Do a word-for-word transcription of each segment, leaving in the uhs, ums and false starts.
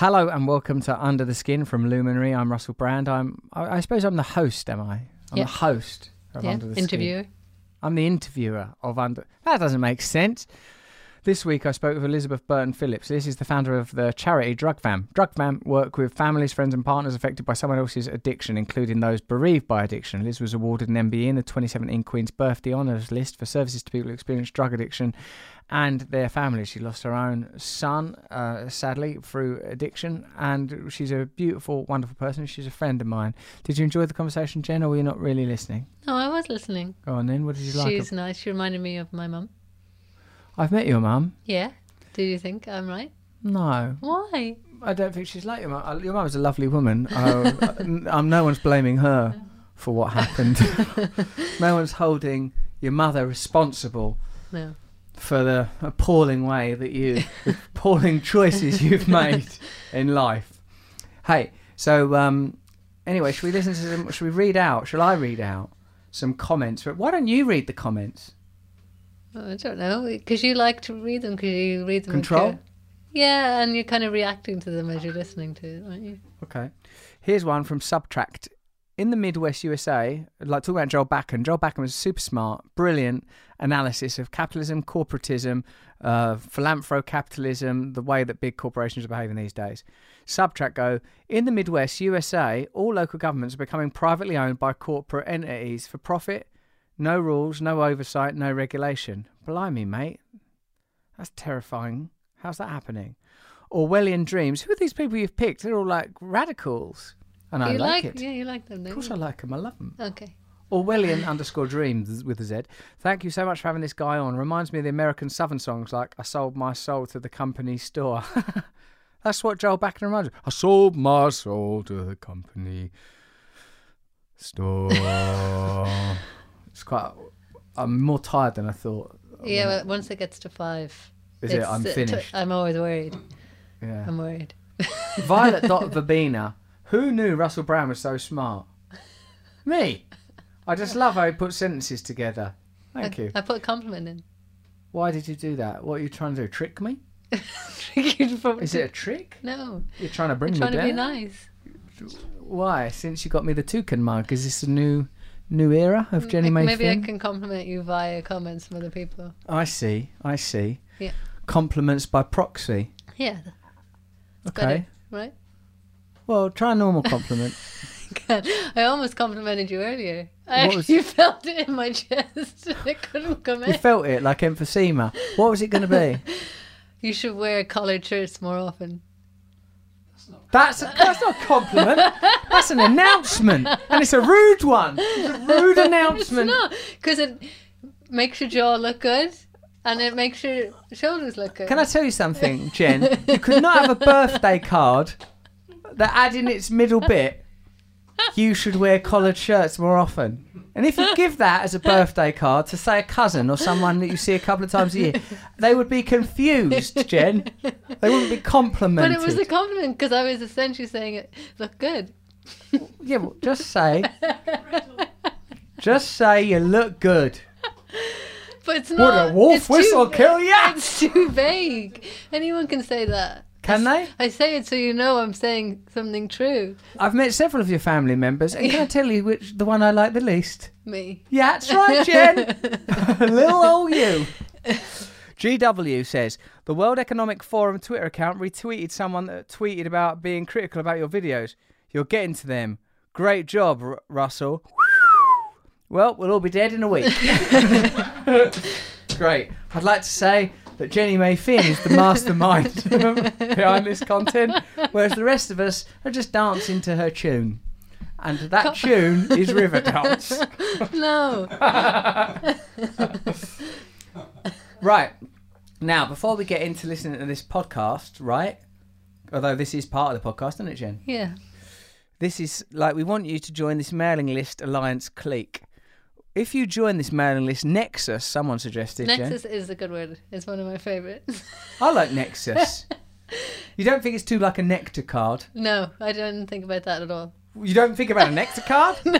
Hello and welcome to Under the Skin from Luminary. I'm Russell Brand. I'm, I, I suppose I'm the host, am I? I'm yeah. the host of yeah. Under the Skin. Interviewer. I'm the interviewer of Under... That doesn't make sense. This week I spoke with Elizabeth Burton-Phillips. This is the founder of the charity Drug Fam. Drug Fam work with families, friends and partners affected by someone else's addiction, including those bereaved by addiction. Liz was awarded an M B E in the twenty seventeen Queen's Birthday Honours List for services to people who experience drug addiction and their families. She lost her own son, uh, sadly, through addiction, and she's a beautiful, wonderful person. She's a friend of mine. Did you enjoy the conversation, Jen, or were you not really listening? No, I was listening. Go on then, what did you like? She's nice. She reminded me of my mum. I've met your mum. Yeah? Do you think I'm right? No. Why? I don't think she's like your mum. Your mum was a lovely woman. I, I, I'm, no one's blaming her for what happened. No one's holding your mother responsible no. for the appalling way that you... the appalling choices you've made in life. Hey, so um, anyway, should we listen to some... Should we read out? Shall I read out some comments? Why don't you read the comments? I don't know, because you like to read them, because you read them. Control? Yeah, and you're kind of reacting to them as you're listening to it, aren't you? Okay. Here's one from Subtract. In the Midwest U S A, like talking about Joel Bakken, Joel Bakken was a super smart, brilliant analysis of capitalism, corporatism, uh, philanthro-capitalism, the way that big corporations are behaving these days. Subtract go, in the Midwest U S A, all local governments are becoming privately owned by corporate entities for profit. No rules, no oversight, no regulation. Blimey, mate. That's terrifying. How's that happening? Orwellian dreams. Who are these people you've picked? They're all like radicals. And I like, like it. Yeah, you like them, don't you? Of course I like them. I love them. Okay. Orwellian underscore dreams with a Z. Thank you so much for having this guy on. Reminds me of the American Southern songs like I sold my soul to the company store. That's what Joel Bakken reminds me. I sold my soul to the company store. It's quite. I'm more tired than I thought. Yeah, well, once it gets to five, is it? I'm finished. T- I'm always worried. Yeah, I'm worried. Violet dot Verbena. Who knew Russell Brand was so smart? Me. I just love how he puts sentences together. Thank I, you. I put a compliment in. Why did you do that? What are you trying to do? Trick me? Is it a trick? No. You're trying to bring You're me down. Trying to be nice. Why? Since you got me the toucan mug, is this a new? New era of Jenny May Finn. Maybe I can compliment you via comments from other people. I see, I see. Yeah. Compliments by proxy. Yeah. That's okay. Better, right? Well, try a normal compliment. God, I almost complimented you earlier. I what actually was... felt it in my chest and it couldn't come in. You felt it like emphysema. What was it going to be? You should wear collared shirts more often. That's, a, that's not a compliment. That's an announcement. And it's a rude one. It's a rude announcement. It's not, because it makes your jaw look good and it makes your shoulders look good. Can I tell you something, Jen? You could not have a birthday card that adds in its middle bit, you should wear collared shirts more often. And if you give that as a birthday card to, say, a cousin or someone that you see a couple of times a year, they would be confused, Jen. They wouldn't be complimented. But it was a compliment because I was essentially saying it looked good. Yeah, well, just say. Just say you look good. But it's not. Would a wolf whistle too, kill you? It's too vague. Anyone can say that. Can they? I say it so you know I'm saying something true. I've met several of your family members, and can I tell you which the one I like the least? Me. Yeah, that's right, Jen. Little old you. G W says, the World Economic Forum Twitter account retweeted someone that tweeted about being critical about your videos. You're getting to them. Great job, R- Russell. Well, we'll all be dead in a week. Great. I'd like to say... that Jenny May Finn is the mastermind behind this content, whereas the rest of us are just dancing to her tune. And that Com- tune is River Dance. No. Right. Now, before we get into listening to this podcast, right? Although this is part of the podcast, isn't it, Jen? Yeah. This is, like, we want you to join this mailing list alliance clique. If you join this mailing list, Nexus, someone suggested, Nexus Jen. Is a good word. It's one of my favourites. I like Nexus. You don't think it's too like a nectar card? No, I don't think about that at all. You don't think about a nectar card? No.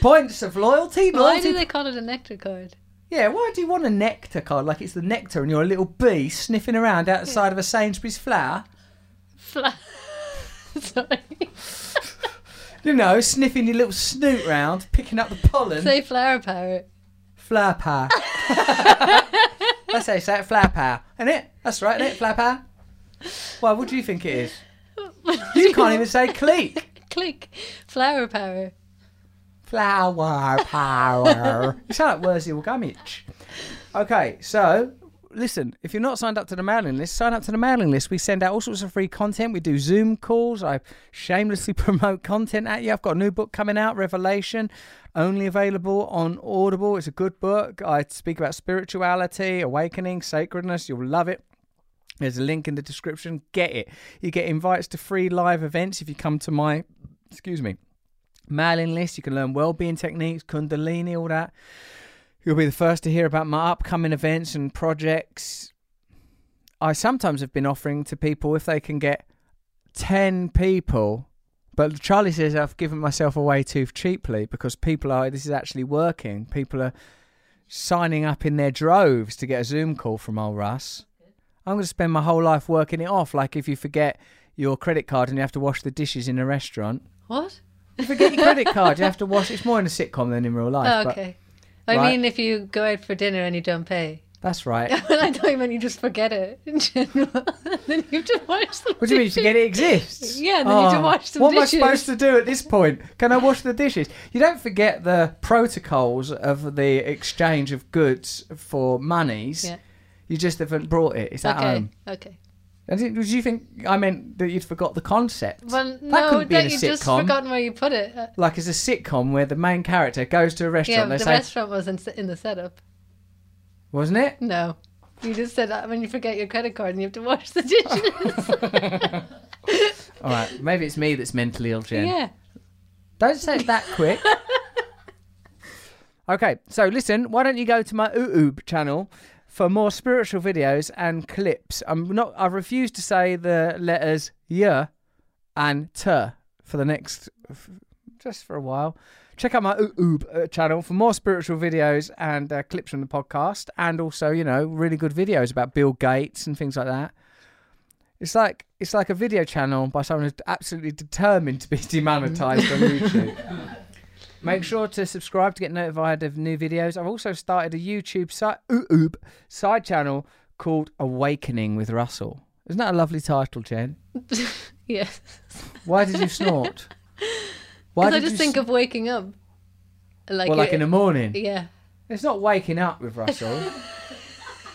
Points of loyalty? Why loyalty? Do they call it a nectar card? Yeah, why do you want a nectar card? Like it's the nectar and you're a little bee sniffing around outside yeah. of a Sainsbury's flower. Flower. Sorry. You know, sniffing your little snoot round, picking up the pollen. Say flower power. Flower power. That's how you say it, flower power. Isn't it? That's right, isn't it? Flower power. Well, what do you think it is? You can't even say click. Click. Flower power. Flower power. You sound like Worzel Gummidge. Okay, so... Listen, if you're not signed up to the mailing list, sign up to the mailing list. We send out all sorts of free content. We do Zoom calls. I shamelessly promote content at you. I've got a new book coming out, Revelation, only available on Audible. It's a good book. I speak about spirituality, awakening, sacredness. You'll love it. There's a link in the description. Get it. You get invites to free live events if you come to my, excuse me, mailing list. You can learn well-being techniques, Kundalini, all that. You'll be the first to hear about my upcoming events and projects. I sometimes have been offering to people if they can get ten people, but Charlie says I've given myself away too cheaply because people are, this is actually working, people are signing up in their droves to get a Zoom call from old Russ. I'm going to spend my whole life working it off, like if you forget your credit card and you have to wash the dishes in a restaurant. What? You forget your credit card, you have to wash, it's more in a sitcom than in real life. Oh, okay. But I right. mean, if you go out for dinner and you don't pay. That's right. I don't mean you just forget it in general. Then you have to wash the dishes. What do you mean you forget it exists? Yeah, and then oh, you have to wash the dishes. What am I supposed to do at this point? Can I wash the dishes? You don't forget the protocols of the exchange of goods for monies. Yeah. You just haven't brought it. It's at okay. home. Okay. Did you think I meant that you'd forgot the concept? Well, that no, couldn't be that in a you'd sitcom. Just forgotten where you put it. Like it's a sitcom where the main character goes to a restaurant. Yeah, the say, restaurant wasn't in the setup. Wasn't it? No. You just said that when you forget your credit card and you have to wash the dishes. All right, maybe it's me that's mentally ill, Jen. Yeah. Don't say it that quick. Okay, so listen, why don't you go to my YouTube channel for more spiritual videos and clips. I'm not, I refuse to say the letters y and t for the next, just for a while. Check out my YouTube channel for more spiritual videos and uh, clips from the podcast, and also, you know, really good videos about Bill Gates and things like that. It's like, it's like a video channel by someone who's absolutely determined to be demonetized on YouTube. Make sure to subscribe to get notified of new videos. I've also started a YouTube side, ooh, side channel called Awakening with Russell. Isn't that a lovely title, Jen? Yes. Why did you snort? Because I just think of waking up. Like, well, like in the morning? Yeah. It's not waking up with Russell.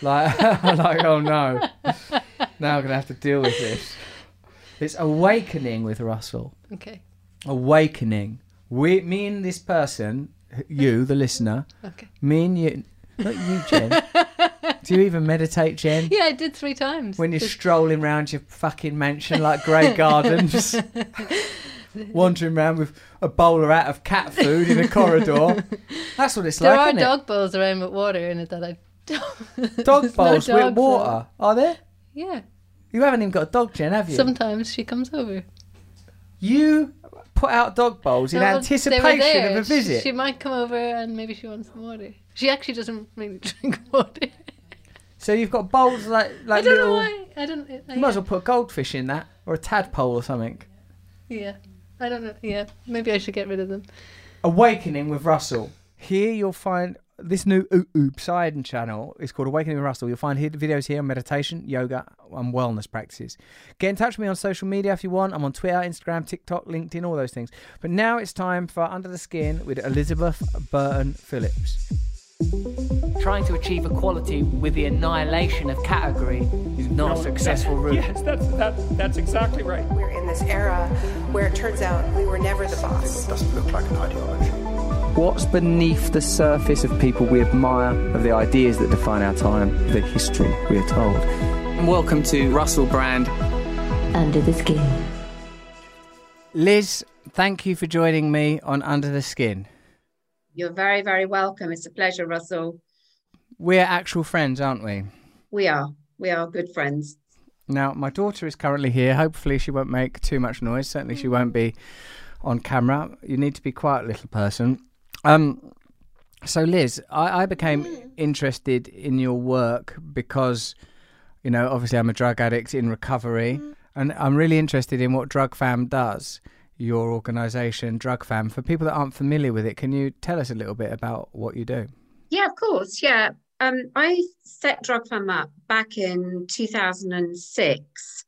like, like, oh no. Now I'm going to have to deal with this. It's Awakening with Russell. Okay. Awakening. We, me and this person, you, the listener, okay. me and you, not you, Jen. Do you even meditate, Jen? Yeah, I did three times. When you're Just... strolling around your fucking mansion like Grey Gardens, wandering around with a bowler out of cat food in a corridor. That's what it's there like, There are dog it? bowls around with water in it that I don't... Dog bowls no with water? Though. Are there? Yeah. You haven't even got a dog, Jen, have you? Sometimes she comes over. You... put out dog bowls in no, anticipation of a visit. She, she might come over and maybe she wants some water. She actually doesn't really drink water. So you've got bowls like like I don't little, know why. I don't. I, you might as well put a goldfish in that or a tadpole or something. Yeah, I don't know. Yeah, maybe I should get rid of them. Awakening with Russell. Here you'll find this new YouTube side channel. It's called Awakening with Russell. You'll find here, videos here on meditation, yoga, and wellness practices. Get in touch with me on social media if you want. I'm on Twitter, Instagram, TikTok, LinkedIn, all those things. But now it's time for Under the Skin with Elizabeth Burton-Phillips. Trying to achieve equality with the annihilation of category is not no, a successful route. Yes, that's, that's, that's exactly right. We're in this era where it turns out we were never the boss. It doesn't look like an ideology. What's beneath the surface of people we admire, of the ideas that define our time, the history we are told? And welcome to Russell Brand. Under the Skin. Liz, thank you for joining me on Under the Skin. You're very, very welcome. It's a pleasure, Russell. We're actual friends, aren't we? We are. We are good friends. Now, my daughter is currently here. Hopefully she won't make too much noise. Certainly she won't be on camera. You need to be quiet, little person. Um, so, Liz, I, I became interested in your work because, you know, obviously I'm a drug addict in recovery. And I'm really interested in what Drug Fam does, your organisation, Drug Fam. For people that aren't familiar with it, can you tell us a little bit about what you do? Yeah, of course. Yeah. Um, I set Drug Fam up back in two thousand six.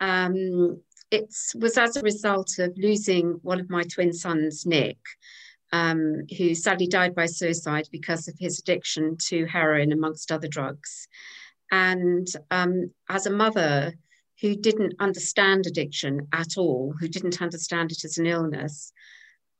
Um, it was as a result of losing one of my twin sons, Nick, um, who sadly died by suicide because of his addiction to heroin, amongst other drugs. And um, as a mother who didn't understand addiction at all, who didn't understand it as an illness,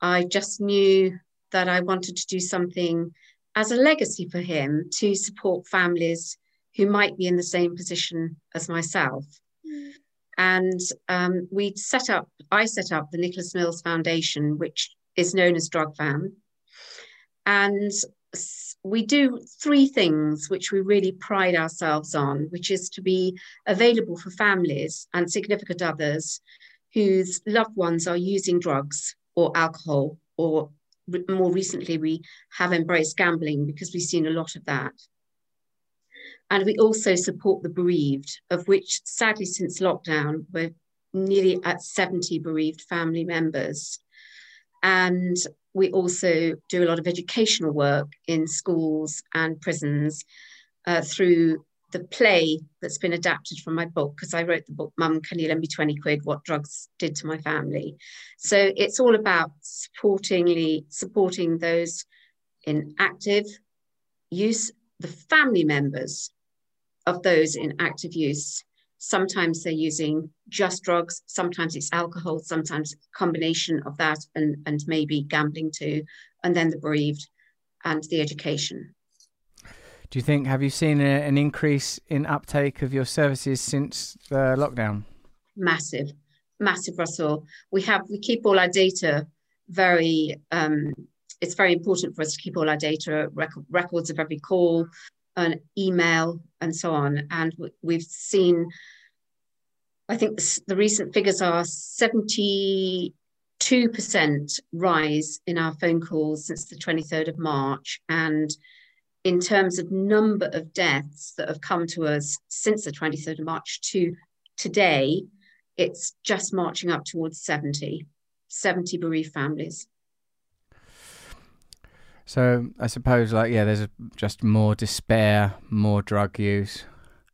I just knew that I wanted to do something as a legacy for him to support families who might be in the same position as myself. Mm. And um, we set up, I set up the Nicholas Mills Foundation, which is known as Drug Fam. And we do three things which we really pride ourselves on, which is to be available for families and significant others whose loved ones are using drugs or alcohol, or more recently, we have embraced gambling because we've seen a lot of that. And we also support the bereaved, of which sadly since lockdown, we're nearly at seventy bereaved family members. And we also do a lot of educational work in schools and prisons uh, through the play that's been adapted from my book, because I wrote the book, Mum, Can You Lend Me twenty quid, What Drugs Did to My Family. So it's all about supportingly supporting those in active use, the family members of those in active use. Sometimes they're using just drugs, sometimes it's alcohol, sometimes a combination of that and, and maybe gambling too, and then the bereaved and the education. Do you think, have you seen a, an increase in uptake of your services since the lockdown? Massive, massive, Russell. We have, we keep all our data very, um, it's very important for us to keep all our data, rec- records of every call, an email and so on. And we've seen, I think the, the recent figures are seventy-two percent rise in our phone calls since the twenty-third of March. And in terms of number of deaths that have come to us since the twenty-third of March to today, it's just marching up towards seventy, seventy bereaved families. So I suppose, like, yeah, there's just more despair, more drug use.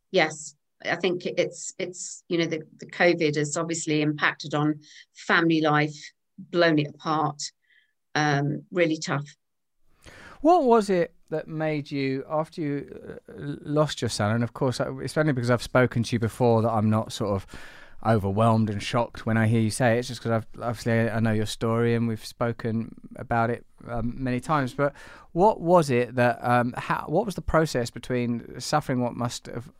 Yes, I think it's, it's you know, the, the COVID has obviously impacted on family life, blown it apart, um, really tough. What was it that made you, after you lost your son, and of course, it's only because I've spoken to you before that I'm not sort of overwhelmed and shocked when I hear you say it. It's just because I've obviously I know your story and we've spoken about it um, many times. But what was it that, um, how, what was the process between suffering what must have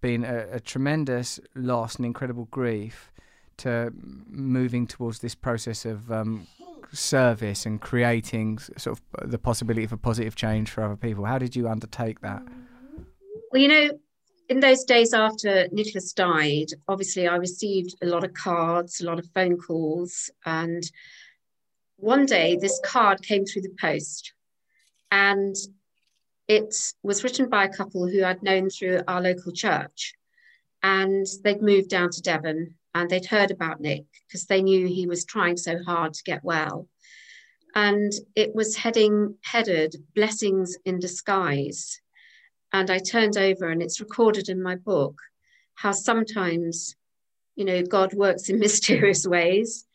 been a, a tremendous loss and incredible grief to moving towards this process of um, service and creating sort of the possibility for positive change for other people? How did you undertake that? Well, you know, in those days after Nicholas died, obviously I received a lot of cards, a lot of phone calls. And one day this card came through the post, and it was written by a couple who I'd known through our local church. And they'd moved down to Devon and they'd heard about Nick because they knew he was trying so hard to get well. And it was heading headed Blessings in Disguise. And I turned over, and it's recorded in my book, how sometimes, you know, God works in mysterious ways.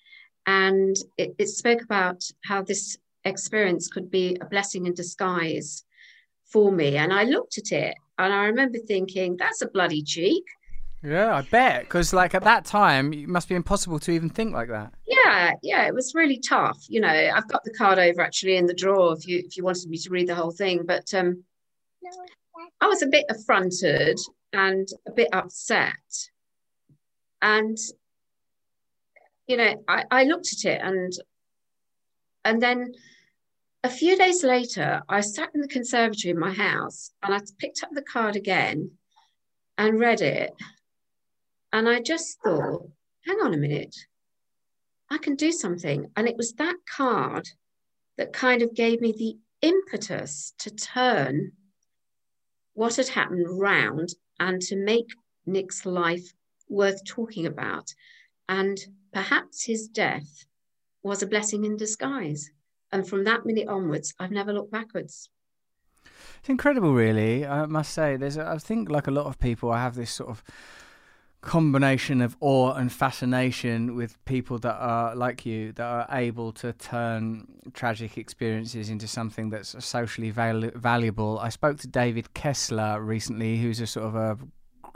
And it, it spoke about how this experience could be a blessing in disguise for me. And I looked at it and I remember thinking, that's a bloody cheek. Yeah, I bet. Because like at that time, it must be impossible to even think like that. Yeah, yeah, it was really tough. You know, I've got the card over actually in the drawer if you if you wanted me to read the whole thing. But um no. I was a bit affronted and a bit upset. And, you know, I, I looked at it and, and then a few days later, I sat in the conservatory in my house and I picked up the card again and read it. And I just thought, hang on a minute, I can do something. And it was that card that kind of gave me the impetus to turn what had happened round and to make Nick's life worth talking about. And perhaps his death was a blessing in disguise. And from that minute onwards, I've never looked backwards. It's incredible, really, I must say. There's, I think, like a lot of people, I have this sort of combination of awe and fascination with people that are like you, that are able to turn tragic experiences into something that's socially val- valuable. I spoke to David Kessler recently, who's a sort of a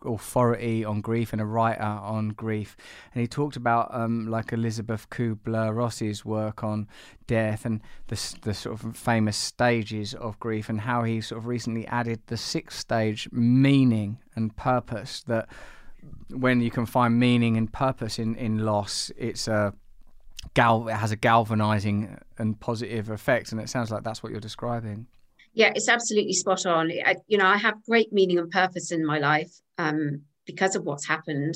authority on grief and a writer on grief, and he talked about um like Elizabeth Kubler-Ross's work on death and the, the sort of famous stages of grief, and how he sort of recently added the sixth stage, meaning and purpose, that when you can find meaning and purpose in in loss, it's a gal it has a galvanizing and positive effect. And it sounds like that's what you're describing. Yeah, it's absolutely spot on. I, you know, I have great meaning and purpose in my life um, because of what's happened.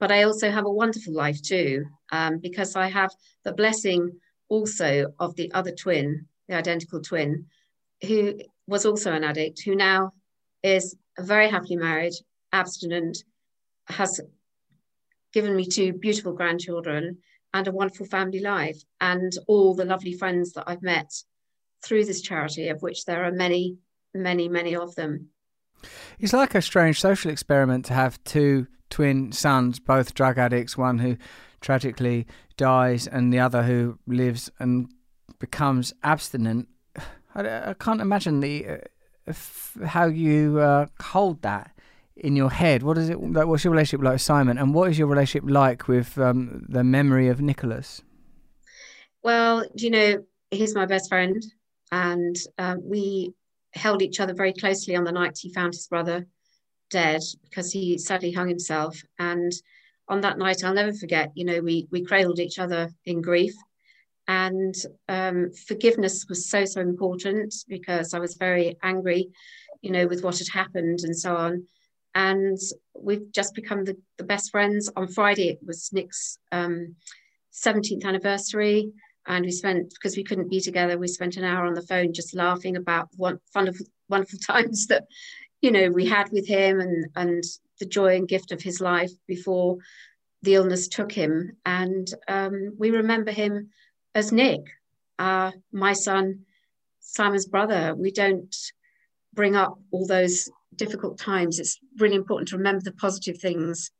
But I also have a wonderful life too, um, because I have the blessing also of the other twin, the identical twin, who was also an addict, who now is very happily married, abstinent, has given me two beautiful grandchildren and a wonderful family life, and all the lovely friends that I've met through this charity, of which there are many, many, many of them. It's like a strange social experiment to have two twin sons, both drug addicts, one who tragically dies and the other who lives and becomes abstinent. I, I can't imagine the uh, f- how you uh, hold that in your head. What is it? Like, what's your relationship like with Simon, and what is your relationship like with um, the memory of Nicholas? Well, you know, he's my best friend. And uh, we held each other very closely on the night he found his brother dead, because he sadly hung himself. And on that night, I'll never forget, you know, we we cradled each other in grief. And um, forgiveness was so, so important, because I was very angry, you know, with what had happened and so on. And we've just become the, the best friends. On Friday, it was Nick's um, seventeenth anniversary. And we spent, because we couldn't be together, we spent an hour on the phone just laughing about one, wonderful, wonderful times that, you know, we had with him, and, and the joy and gift of his life before the illness took him. And um, we remember him as Nick, uh, my son, Simon's brother. We don't bring up all those difficult times. It's really important to remember the positive things.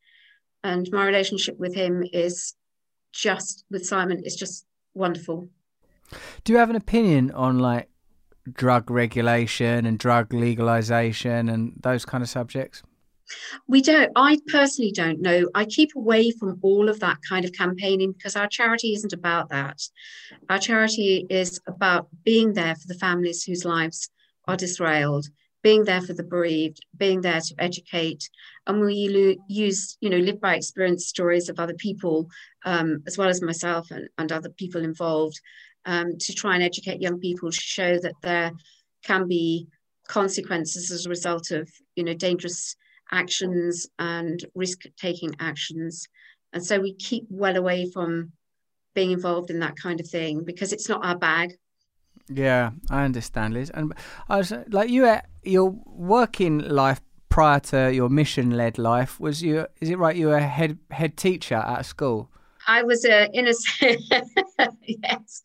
And my relationship with him is just, with Simon, is just wonderful. Do you have an opinion on like drug regulation and drug legalization and those kind of subjects? We don't. I personally don't know. I keep away from all of that kind of campaigning, because our charity isn't about that. Our charity is about being there for the families whose lives are disrailed, being there for the bereaved, being there to educate. And we use, you know, live by experience stories of other people, um, as well as myself and, and other people involved, um, to try and educate young people, to show that there can be consequences as a result of, you know, dangerous actions and risk-taking actions. And so we keep well away from being involved in that kind of thing, because it's not our bag. Yeah, I understand, Liz. And I was like, you, your working life prior to your mission-led life was you. Is it right? You were a head head teacher at a school. I was a in a yes.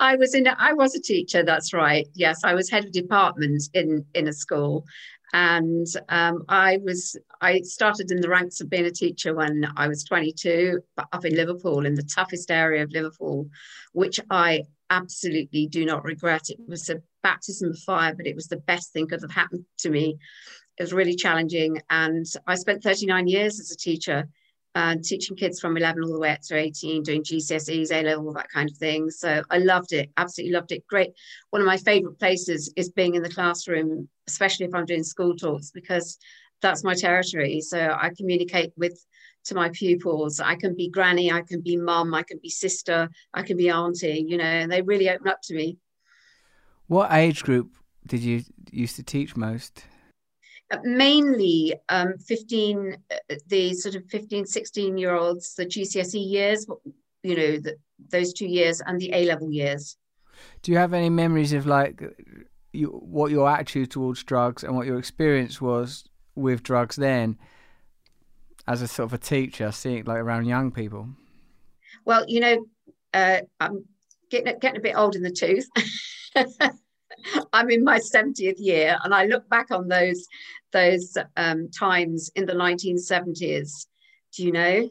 I was in. A, I was a teacher. That's right. Yes, I was head of department in in a school, and um, I was. I started in the ranks of being a teacher when I was twenty-two, but up in Liverpool, in the toughest area of Liverpool, which I absolutely do not regret. It was a baptism of fire, but it was the best thing that could have happened to me. It was really challenging, and I spent thirty-nine years as a teacher, and uh, teaching kids from eleven all the way up to eighteen, doing G C S Es, A level, all that kind of thing. So I loved it, absolutely loved it. Great. One of my favorite places is being in the classroom, especially if I'm doing school talks, because that's my territory. So I communicate with to my pupils. I can be granny, I can be mum, I can be sister, I can be auntie, you know, and they really open up to me. What age group did you used to teach most? Mainly um, fifteen, the sort of fifteen, sixteen year olds, the G C S E years, you know, the, those two years and the A level years. Do you have any memories of like you, what your attitude towards drugs and what your experience was with drugs then? as a sort of a teacher, seeing like around young people? Well, you know, uh, I'm getting getting a bit old in the tooth. I'm in my seventieth year, and I look back on those those um, times in the nineteen seventies. Do you know,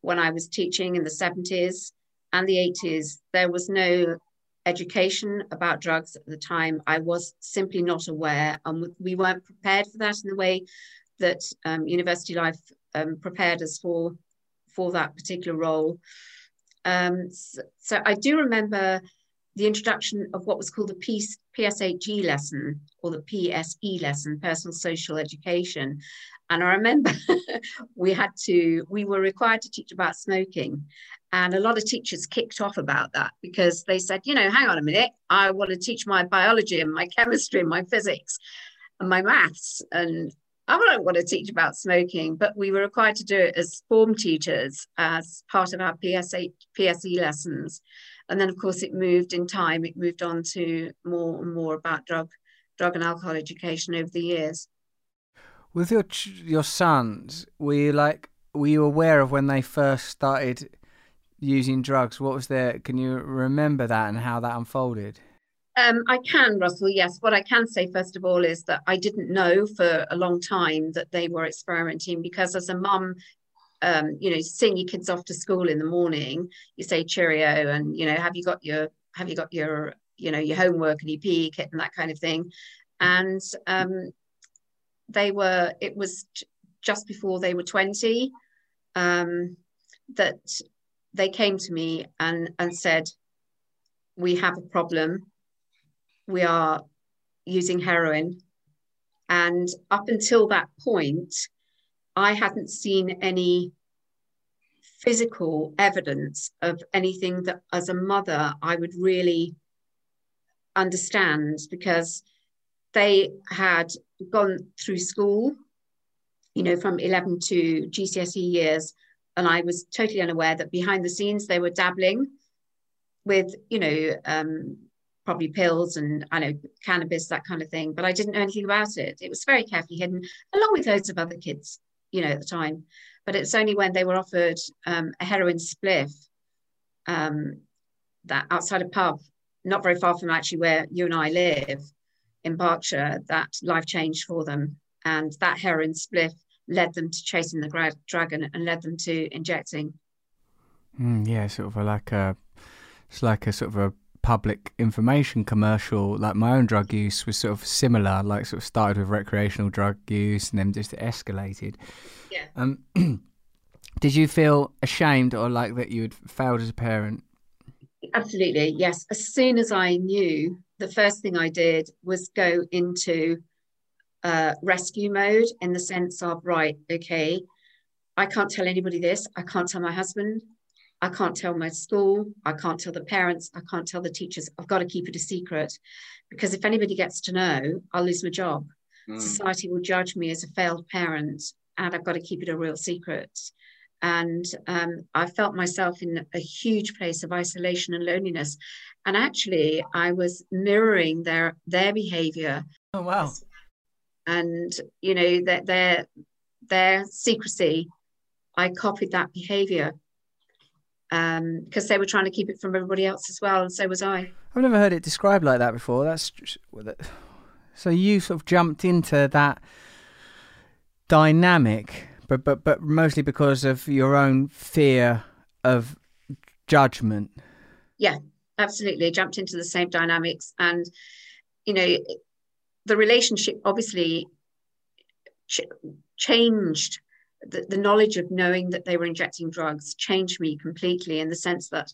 when I was teaching in the seventies and the eighties, there was no education about drugs at the time. I was simply not aware, and we weren't prepared for that in the way that um, university life um, prepared us for for that particular role. Um, so, so I do remember the introduction of what was called the P S H E lesson, or the P S E lesson, personal social education. And I remember we had to, we were required to teach about smoking. And a lot of teachers kicked off about that because they said, you know, hang on a minute, I want to teach my biology and my chemistry and my physics and my maths. And I don't want to teach about smoking, but we were required to do it as form teachers as part of our P S H, P S E lessons. And then, of course, it moved in time. It moved on to more and more about drug, drug and alcohol education over the years. With your your sons, were you like were you aware of when they first started using drugs? What was their? Can you remember that and how that unfolded? Um, I can, Russell. Yes. What I can say first of all is that I didn't know for a long time that they were experimenting, because as a mum, Um, you know, seeing your kids off to school in the morning, you say cheerio and, you know, have you got your, have you got your, you know, your homework and your P E kit and that kind of thing. And um, they were, it was just before they were twenty um, that they came to me and, and said, we have a problem. We are using heroin. And up until that point, I hadn't seen any physical evidence of anything that as a mother I would really understand, because they had gone through school, you know, from eleven to G C S E years. And I was totally unaware that behind the scenes they were dabbling with, you know, um, probably pills and, I know, cannabis, that kind of thing. But I didn't know anything about it. It was very carefully hidden, along with loads of other kids, you know, at the time. But it's only when they were offered um, a heroin spliff um, that outside a pub, not very far from actually where you and I live in Berkshire, that life changed for them. And that heroin spliff led them to chasing the gra- dragon and led them to injecting. Mm, yeah, sort of a, like a, it's like a sort of a public information commercial. Like my own drug use was sort of similar, like sort of started with recreational drug use and then just escalated. Yeah. Um, did you feel ashamed or like that you had failed as a parent? Absolutely, yes. As soon as I knew, the first thing I did was go into uh, rescue mode, in the sense of, right, okay, I can't tell anybody this. I can't tell my husband. I can't tell my school, I can't tell the parents, I can't tell the teachers. I've got to keep it a secret, because if anybody gets to know, I'll lose my job. Mm. Society will judge me as a failed parent, and I've got to keep it a real secret. And um, I felt myself in a huge place of isolation and loneliness. And actually, I was mirroring their their behaviour. Oh, wow. And, you know, their, their, their secrecy, I copied that behaviour. Um, because they were trying to keep it from everybody else as well, and so was I. I've never heard it described like that before. That's just, so you sort of jumped into that dynamic, but but but mostly because of your own fear of judgment. Yeah, absolutely. Jumped into the same dynamics, and you know, the relationship obviously ch- changed. The, the knowledge of knowing that they were injecting drugs changed me completely, in the sense that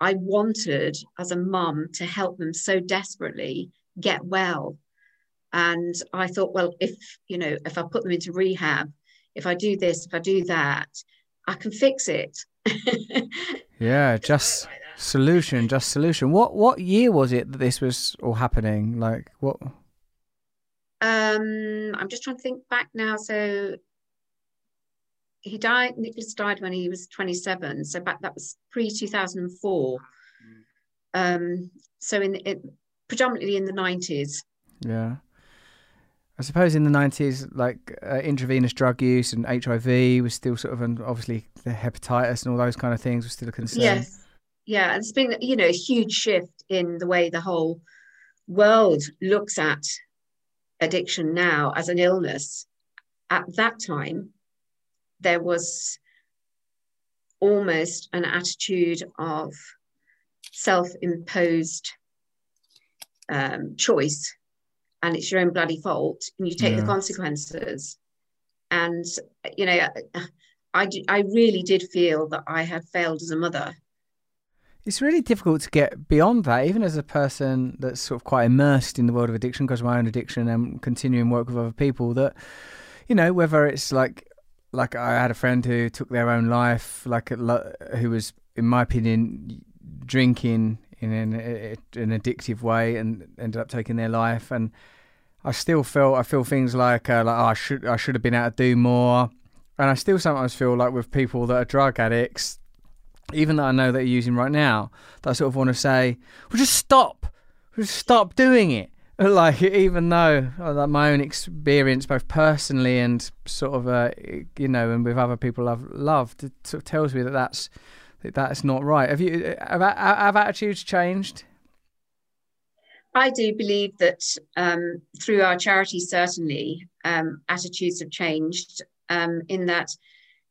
I wanted, as a mum, to help them so desperately get well. And I thought, well, if, you know, if I put them into rehab, if I do this, if I do that, I can fix it. Yeah, just solution, just solution. What what year was it that this was all happening? Like what? Um, I'm just trying to think back now. So he died, Nicholas died when he was twenty-seven. So back, that was pre-two thousand four. Um, so in it, predominantly in the nineties. Yeah. I suppose in the nineties, like uh, intravenous drug use and H I V was still sort of, and obviously the hepatitis and all those kind of things was still a concern. Yes, yeah, it's been, you know, a huge shift in the way the whole world looks at addiction now as an illness. At that time, there was almost an attitude of self-imposed um, choice, and it's your own bloody fault, and you take yeah. the consequences. And, you know, I, I really did feel that I had failed as a mother. It's really difficult to get beyond that, even as a person that's sort of quite immersed in the world of addiction, because of my own addiction and continuing work with other people, that, you know, whether it's like, like I had a friend who took their own life, like who was, in my opinion, drinking in an, an addictive way and ended up taking their life. And I still feel, I feel things like, uh, like oh, I should, I should have been able to do more. And I still sometimes feel like with people that are drug addicts, even that I know that you're using right now, that I sort of want to say, well, just stop, just stop doing it. Like, even though like my own experience, both personally and sort of, uh, you know, and with other people I've loved, it sort of tells me that that's, that that's not right. Have you, have, have attitudes changed? I do believe that um, through our charity, certainly, um, attitudes have changed um, in that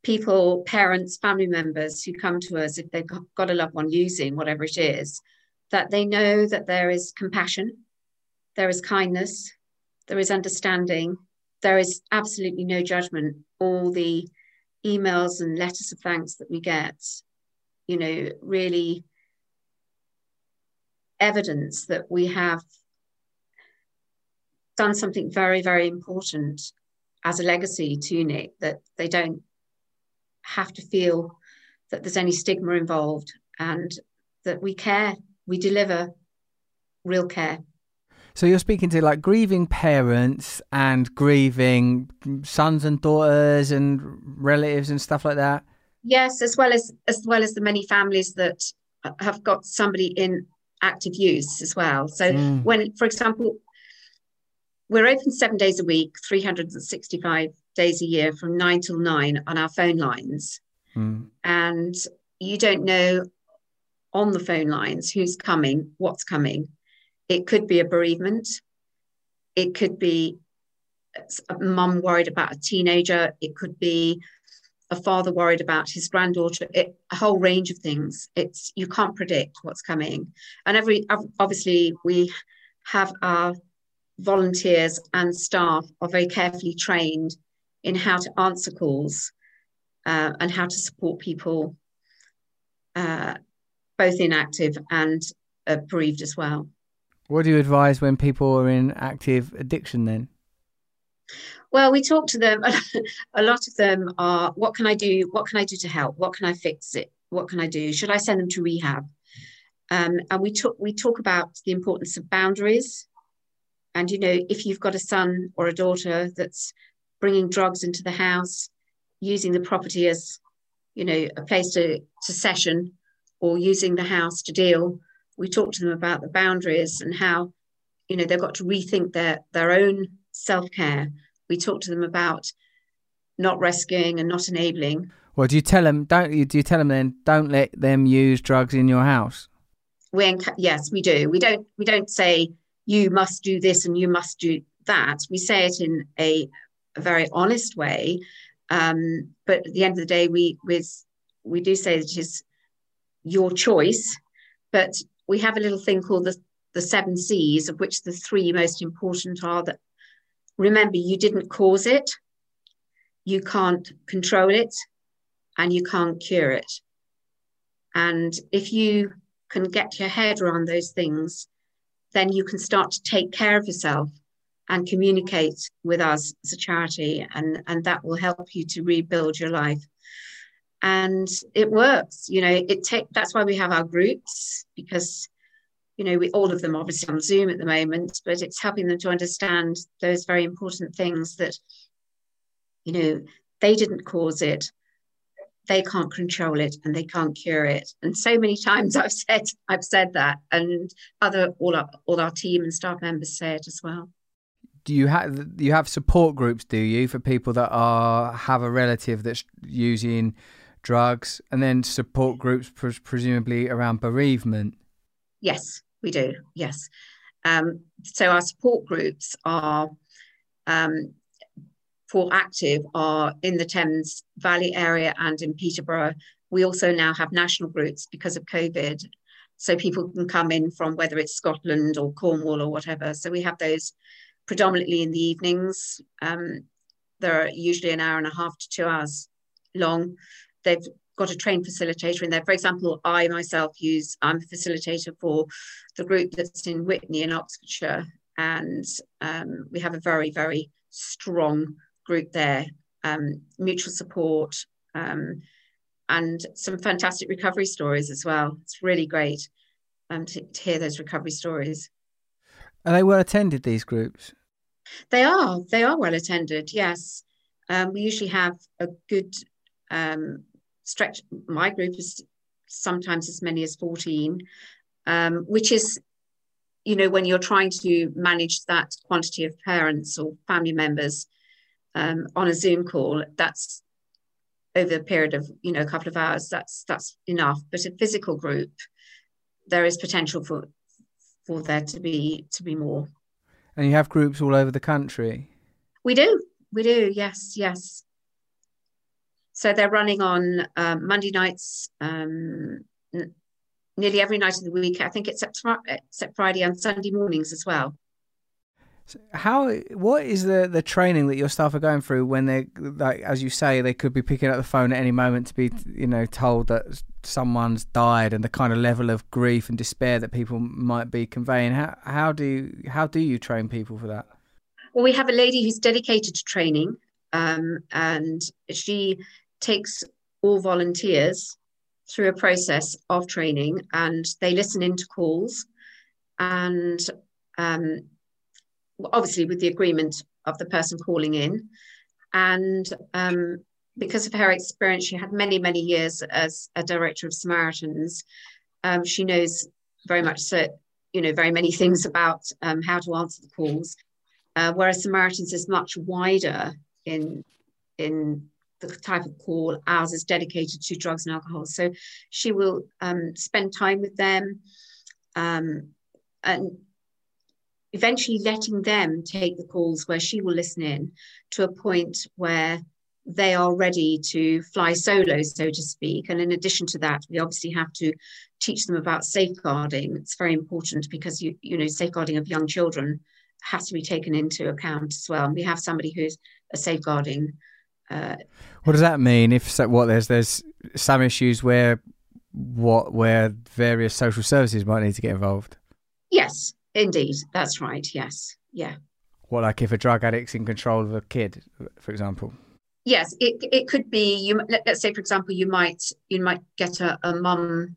people, parents, family members who come to us if they've got a loved one using whatever it is, that they know that there is compassion, there is kindness, there is understanding, there is absolutely no judgment. All the emails and letters of thanks that we get, you know, really evidence that we have done something very, very important as a legacy to Nick, that they don't have to feel that there's any stigma involved, and that we care, we deliver real care. So you're speaking to like grieving parents and grieving sons and daughters and relatives and stuff like that? Yes, as well as as well as the many families that have got somebody in active use as well. So mm. when, for example, we're open seven days a week, three hundred sixty-five days a year from nine till nine on our phone lines. Mm. And you don't know on the phone lines who's coming, what's coming. It could be a bereavement. It could be a mum worried about a teenager. It could be a father worried about his granddaughter. It, a whole range of things. It's, you can't predict what's coming. And every obviously we have our volunteers and staff are very carefully trained in how to answer calls uh, and how to support people, uh, both inactive and uh, bereaved as well. What do you advise when people are in active addiction then? Well, we talk to them. A lot of them are, what can I do? What can I do to help? What can I fix it? What can I do? Should I send them to rehab? Um, and we talk, we talk about the importance of boundaries. And, you know, if you've got a son or a daughter that's bringing drugs into the house, using the property as, you know, a place to, to session, or using the house to deal, we talk to them about the boundaries and how, you know, they've got to rethink their, their own self-care. We talk to them about not rescuing and not enabling. Well, do you tell them, don't you, do you tell them then, don't let them use drugs in your house? We, yes, we do. We don't, we don't say you must do this and you must do that. We say it in a, a very honest way. Um, but at the end of the day, we, with, we do say that it is your choice, but we have a little thing called the, the seven C's, of which the three most important are that, remember, you didn't cause it, you can't control it, and you can't cure it. And if you can get your head around those things, then you can start to take care of yourself and communicate with us as a charity, and, and that will help you to rebuild your life. And it works, you know, it take, that's why we have our groups, because, you know, we, all of them obviously on Zoom at the moment, but it's helping them to understand those very important things that, you know, they didn't cause it, they can't control it, and they can't cure it. And so many times I've said, I've said that, and other, all our, all our team and staff members say it as well. do you have you have support groups, do you, for people that are have a relative that's using drugs, and then support groups pres presumably around bereavement? Yes, we do. Yes. Um, so our support groups are um, for active are in the Thames Valley area and in Peterborough. We also now have national groups because of COVID. So people can come in from whether it's Scotland or Cornwall or whatever. So we have those predominantly in the evenings. Um, they're usually an hour and a half to two hours long. They've got a trained facilitator in there. For example, I myself use, I'm a facilitator for the group that's in Whitney in Oxfordshire. And um, we have a very, very strong group there, um, mutual support, um, and some fantastic recovery stories as well. It's really great um, to, to hear those recovery stories. Are they well attended, these groups? They are. They are well attended, yes. Um, we usually have a good um, stretch. My group is sometimes as many as fourteen, um, which is, you know, when you're trying to manage that quantity of parents or family members um, on a Zoom call, that's over a period of, you know, a couple of hours, that's that's enough. But a physical group, there is potential for for there to be to be more. And you have groups all over the country? We do, we do, yes, yes. So they're running on um, Monday nights, um, nearly every night of the week, I think, except except Friday, and Sunday mornings as well. How, what is the the training that your staff are going through when they, like, as you say, they could be picking up the phone at any moment to be, you know, told that someone's died, and the kind of level of grief and despair that people might be conveying? How how do how do you train people for that? Well, we have a lady who's dedicated to training, um, and she takes all volunteers through a process of training, and they listen into calls, and um. obviously with the agreement of the person calling in. And um, because of her experience, she had many, many years as a director of Samaritans. Um, she knows very much, so, you know, very many things about um, how to answer the calls, uh, whereas Samaritans is much wider in, in the type of call. Ours is dedicated to drugs and alcohol. So she will um, spend time with them um, and eventually letting them take the calls, where she will listen in to a point where they are ready to fly solo, so to speak. And in addition to that, we obviously have to teach them about safeguarding. It's very important because, you, you know, safeguarding of young children has to be taken into account as well. And we have somebody who's a safeguarding. Uh, what does that mean? If so, what there's there's some issues where what where various social services might need to get involved. Yes. Indeed, that's right, yes, yeah. Well, like if a drug addict's in control of a kid, for example? Yes, it, it could be, you, let, let's say, for example, you might you might get a, a mum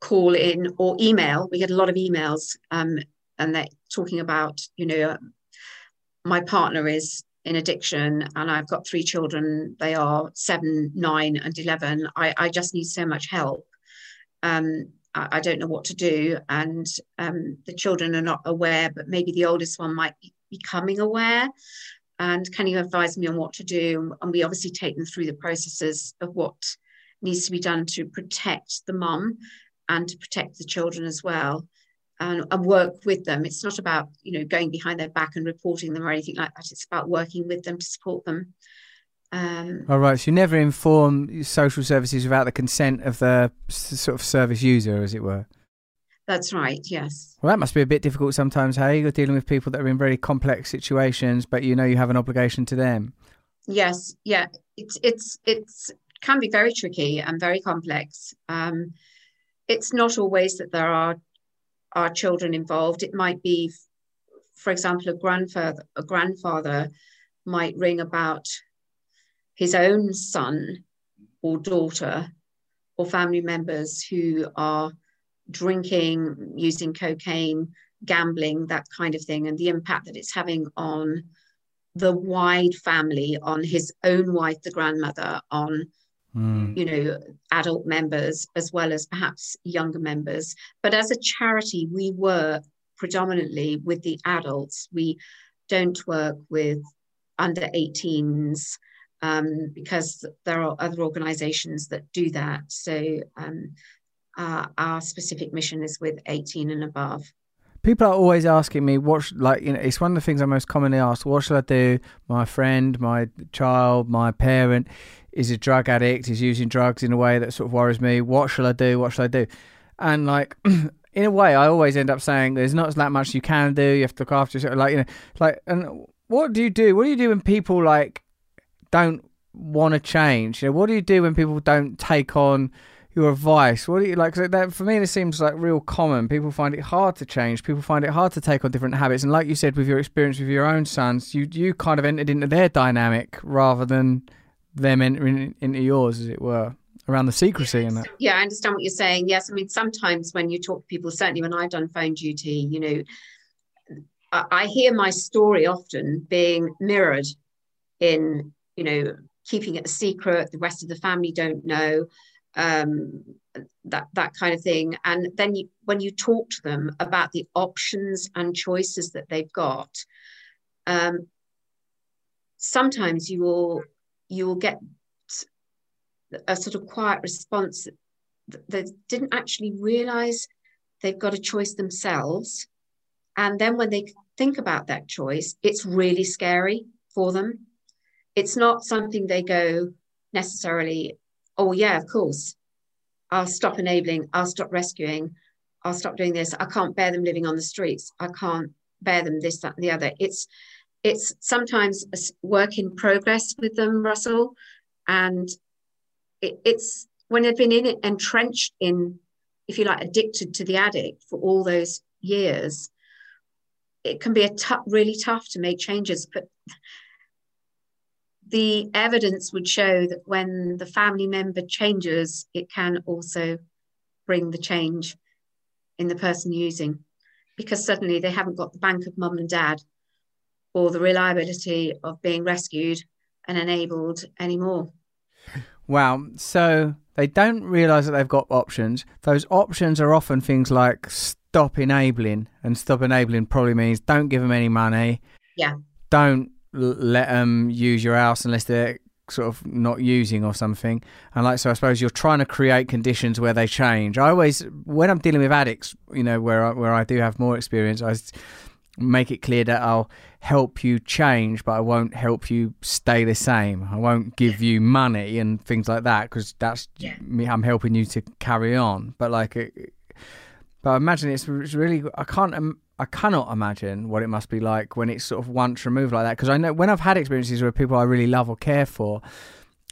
call in or email. We get a lot of emails um, and they're talking about, you know, my partner is in addiction and I've got three children. They are seven, nine and eleven. I, I just need so much help. Um I don't know what to do, and um, the children are not aware, but maybe the oldest one might be becoming aware, and can you advise me on what to do? And we obviously take them through the processes of what needs to be done to protect the mum and to protect the children as well, and, and work with them. It's not about, you know, going behind their back and reporting them or anything like that. It's about working with them to support them. Um, All right, so you never inform social services without the consent of the sort of service user, as it were. That's right, yes. Well, that must be a bit difficult sometimes, hey? You're dealing with people that are in very complex situations, but you know you have an obligation to them. Yes, yeah. It's it's it's can be very tricky and very complex. Um, it's not always that there are are children involved. It might be, for example, a grandfather a grandfather might ring about his own son or daughter or family members who are drinking, using cocaine, gambling, that kind of thing, and the impact that it's having on the wide family, on his own wife, the grandmother, on, mm. you know, adult members, as well as perhaps younger members. But as a charity, we work predominantly with the adults. We don't work with under eighteens um, because there are other organisations that do that. So um, uh, our specific mission is with eighteen and above. People are always asking me, what sh like, you know, it's one of the things I'm most commonly asked, what should I do? My friend, my child, my parent is a drug addict, is using drugs in a way that sort of worries me. What should I do? What should I do? And like, in a way, I always end up saying there's not that much you can do. You have to look after yourself. Like, you know, like, and what do you do? What do you do when people like don't want to change? You know, what do you do when people don't take on your advice? What do you like? Cause that, for me, this seems like real common. People find it hard to change. People find it hard to take on different habits. And like you said, with your experience with your own sons, you you kind of entered into their dynamic rather than them entering into yours, as it were, around the secrecy and that. Yeah, I understand what you're saying. Yes, I mean, sometimes when you talk to people, certainly when I've done phone duty, you know, I, I hear my story often being mirrored in, you know, keeping it a secret, the rest of the family don't know. Um, that that kind of thing. And then you, when you talk to them about the options and choices that they've got, um, sometimes you will you will get a sort of quiet response that they didn't actually realise they've got a choice themselves. And then when they think about that choice, it's really scary for them. It's not something they go necessarily, oh, yeah, of course, I'll stop enabling, I'll stop rescuing, I'll stop doing this, I can't bear them living on the streets, I can't bear them this, that, and the other. It's, it's sometimes a work in progress with them, Russell, and it, it's when they've been in it, entrenched in, if you like, addicted to the addict for all those years, it can be a tough, really tough to make changes, but the evidence would show that when the family member changes, it can also bring the change in the person using, because suddenly they haven't got the bank of mum and dad or the reliability of being rescued and enabled anymore. Wow. So they don't realise that they've got options. Those options are often things like stop enabling, and stop enabling probably means don't give them any money. Yeah. Don't let them use your house unless they're sort of not using or something. And like, so I suppose you're trying to create conditions where they change. I always, when I'm dealing with addicts, you know, where I, where I do have more experience, I make it clear that I'll help you change, but I won't help you stay the same. I won't give you money and things like that, because that's yeah. me, I'm helping you to carry on. But like, it, but I imagine it's really, I can't, um, I cannot imagine what it must be like when it's sort of once removed like that. Because I know when I've had experiences with people I really love or care for,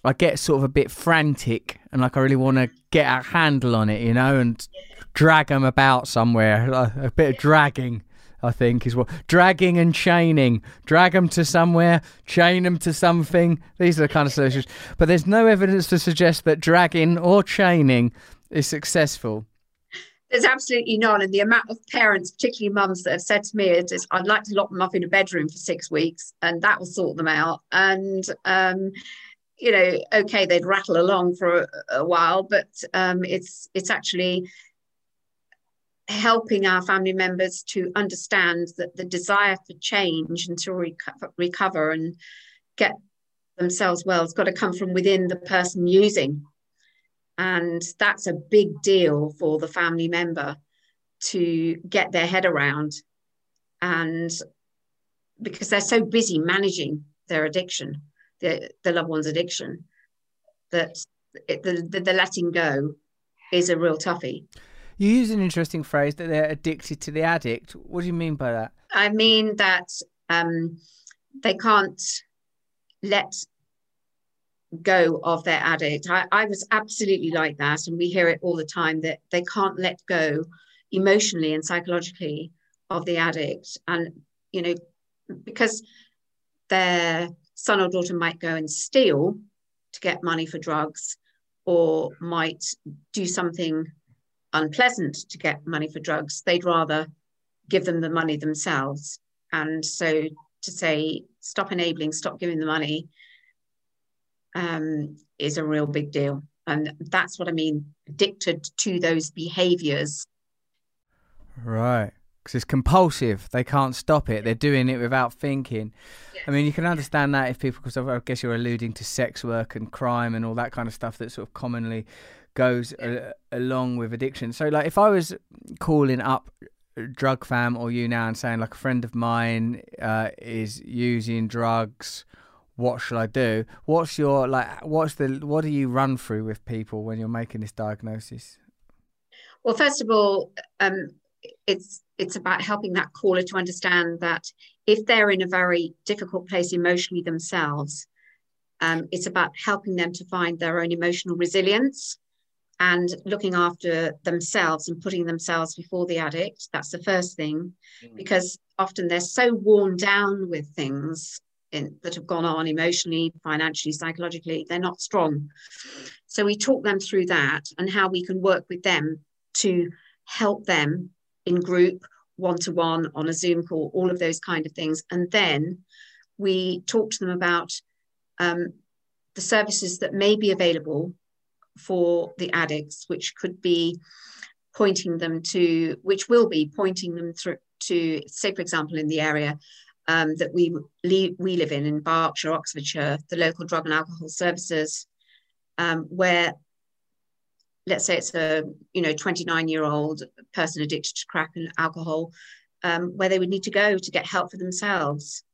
I get sort of a bit frantic and like I really want to get a handle on it, you know, and drag them about somewhere. A bit of dragging, I think, is what. Dragging and chaining. Drag them to somewhere, chain them to something. These are the kind of solutions. But there's no evidence to suggest that dragging or chaining is successful. There's absolutely none. And the amount of parents, particularly mums, that have said to me, it is, I'd like to lock them up in a bedroom for six weeks and that will sort them out. And, um, you know, okay, they'd rattle along for a, a while, but um, it's, it's actually helping our family members to understand that the desire for change and to reco- recover and get themselves well has got to come from within the person using. And that's a big deal for the family member to get their head around, and because they're so busy managing their addiction, their, their loved one's addiction, that it, the, the, the letting go is a real toughie. You use an interesting phrase that they're addicted to the addict. What do you mean by that? I mean that um, they can't let go of their addict. I, I was absolutely like that, and we hear it all the time that they can't let go emotionally and psychologically of the addict. And you know, because their son or daughter might go and steal to get money for drugs, or might do something unpleasant to get money for drugs, they'd rather give them the money themselves. And so to say stop enabling, stop giving the money, Um, is a real big deal. And that's what I mean, addicted to those behaviours. Right. because it's compulsive. They can't stop it. They're doing it without thinking. Yeah. I mean, you can understand that if people, because I guess you're alluding to sex work and crime and all that kind of stuff that sort of commonly goes yeah. a, along with addiction. So, like, if I was calling up Drug Fam or you now and saying, like, a friend of mine uh, is using drugs, what shall I do? What's your, like, what's the, what do you run through with people when you're making this diagnosis? Well, first of all, um, it's it's about helping that caller to understand that if they're in a very difficult place emotionally themselves, um, it's about helping them to find their own emotional resilience and looking after themselves and putting themselves before the addict. That's the first thing, mm. because often they're so worn down with things in, that have gone on emotionally, financially, psychologically, they're not strong. So we talk them through that and how we can work with them to help them in group, one-to-one, on a Zoom call, all of those kind of things. And then we talk to them about um, the services that may be available for the addicts, which could be pointing them to, which will be pointing them through to, say, for example, in the area um, that we, we live in, in Berkshire, Oxfordshire, the local drug and alcohol services, um, where let's say it's a, you know, twenty-nine-year-old person addicted to crack and alcohol, um, where they would need to go to get help for themselves.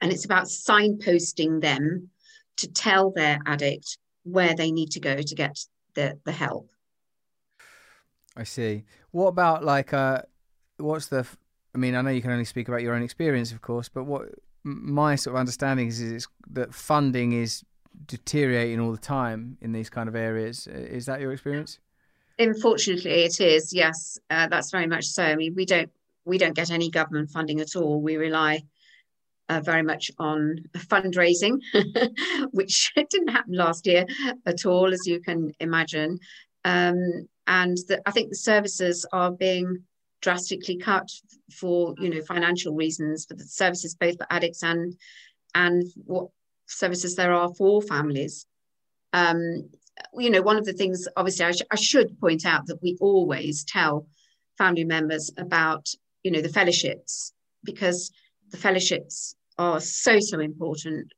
And it's about signposting them to tell their addict where they need to go to get the, the help. I see. What about, like, uh, what's the, I mean, I know you can only speak about your own experience, of course, but what my sort of understanding is, is it's, that funding is deteriorating all the time in these kind of areas. Is that your experience? Unfortunately, it is, yes. Uh, that's very much so. I mean, we don't we don't get any government funding at all. We rely uh, very much on fundraising, which didn't happen last year at all, as you can imagine. Um, and the, I think the services are being drastically cut for, you know, financial reasons, for the services both for addicts and and what services there are for families. Um, you know, one of the things, obviously, I, sh I should point out that we always tell family members about, you know, the fellowships, because the fellowships are so, so important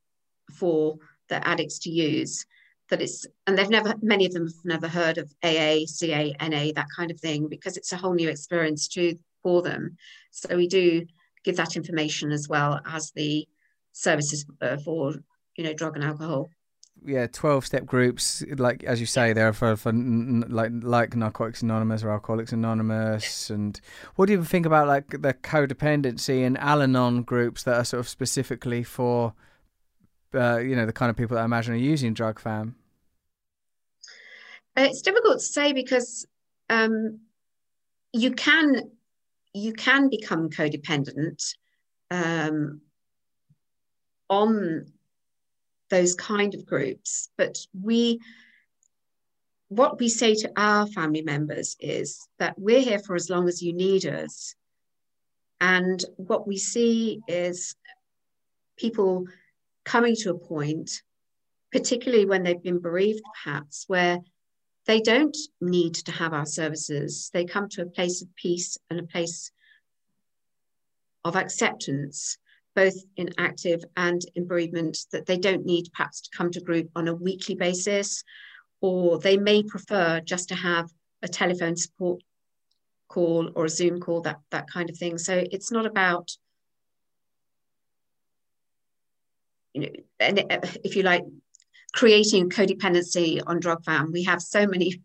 for the addicts to use, that it's, and they've never, many of them have never heard of A A, C A, N A, that kind of thing, because it's a whole new experience too for them. So we do give that information as well as the services uh, for, you know, drug and alcohol. Yeah, twelve-step groups, like, as you say, there for, for n like like Narcotics Anonymous or Alcoholics Anonymous. And what do you think about, like, the codependency and Al-Anon groups that are sort of specifically for, uh, you know, the kind of people that I imagine are using Drug Fam? It's difficult to say, because um, you can you can become codependent um, on those kind of groups, but we, what we say to our family members is that we're here for as long as you need us. And what we see is people coming to a point, particularly when they've been bereaved perhaps, where they don't need to have our services. They come to a place of peace and a place of acceptance, both in active and in bereavement, that they don't need perhaps to come to group on a weekly basis, or they may prefer just to have a telephone support call or a Zoom call, that, that kind of thing. So it's not about, you know, and if you like, creating codependency on Drug Fam. We have so many